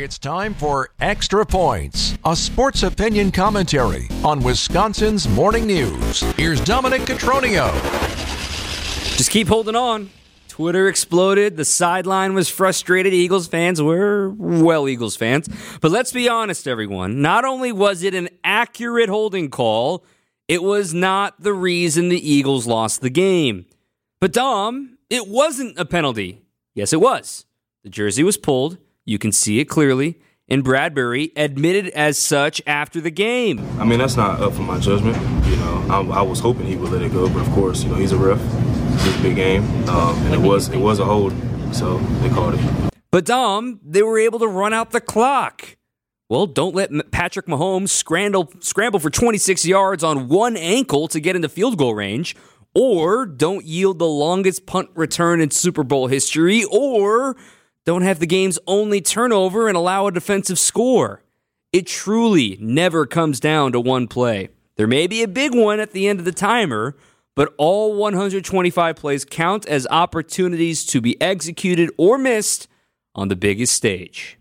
It's time for Extra Points, a sports opinion commentary on Wisconsin's morning news. Here's Dominic Catronio. Just keep holding on. Twitter exploded. The sideline was frustrated. Eagles fans were, well, Eagles fans. But let's be honest, everyone. Not only was it an accurate holding call, it was not the reason the Eagles lost the game. But, Dom, it wasn't a penalty. Yes, it was. The jersey was pulled. You can see it clearly. And Bradbury admitted as such after the game. I mean, that's not up for my judgment. You know, I was hoping he would let it go. But, of course, you know, he's a ref. This big game, and it was a hold, so they called it. But Dom, they were able to run out the clock. Well, don't let Patrick Mahomes scramble for 26 yards on one ankle to get into field goal range, or don't yield the longest punt return in Super Bowl history, or don't have the game's only turnover and allow a defensive score. It truly never comes down to one play. There may be a big one at the end of the timer, but all 125 plays count as opportunities to be executed or missed on the biggest stage.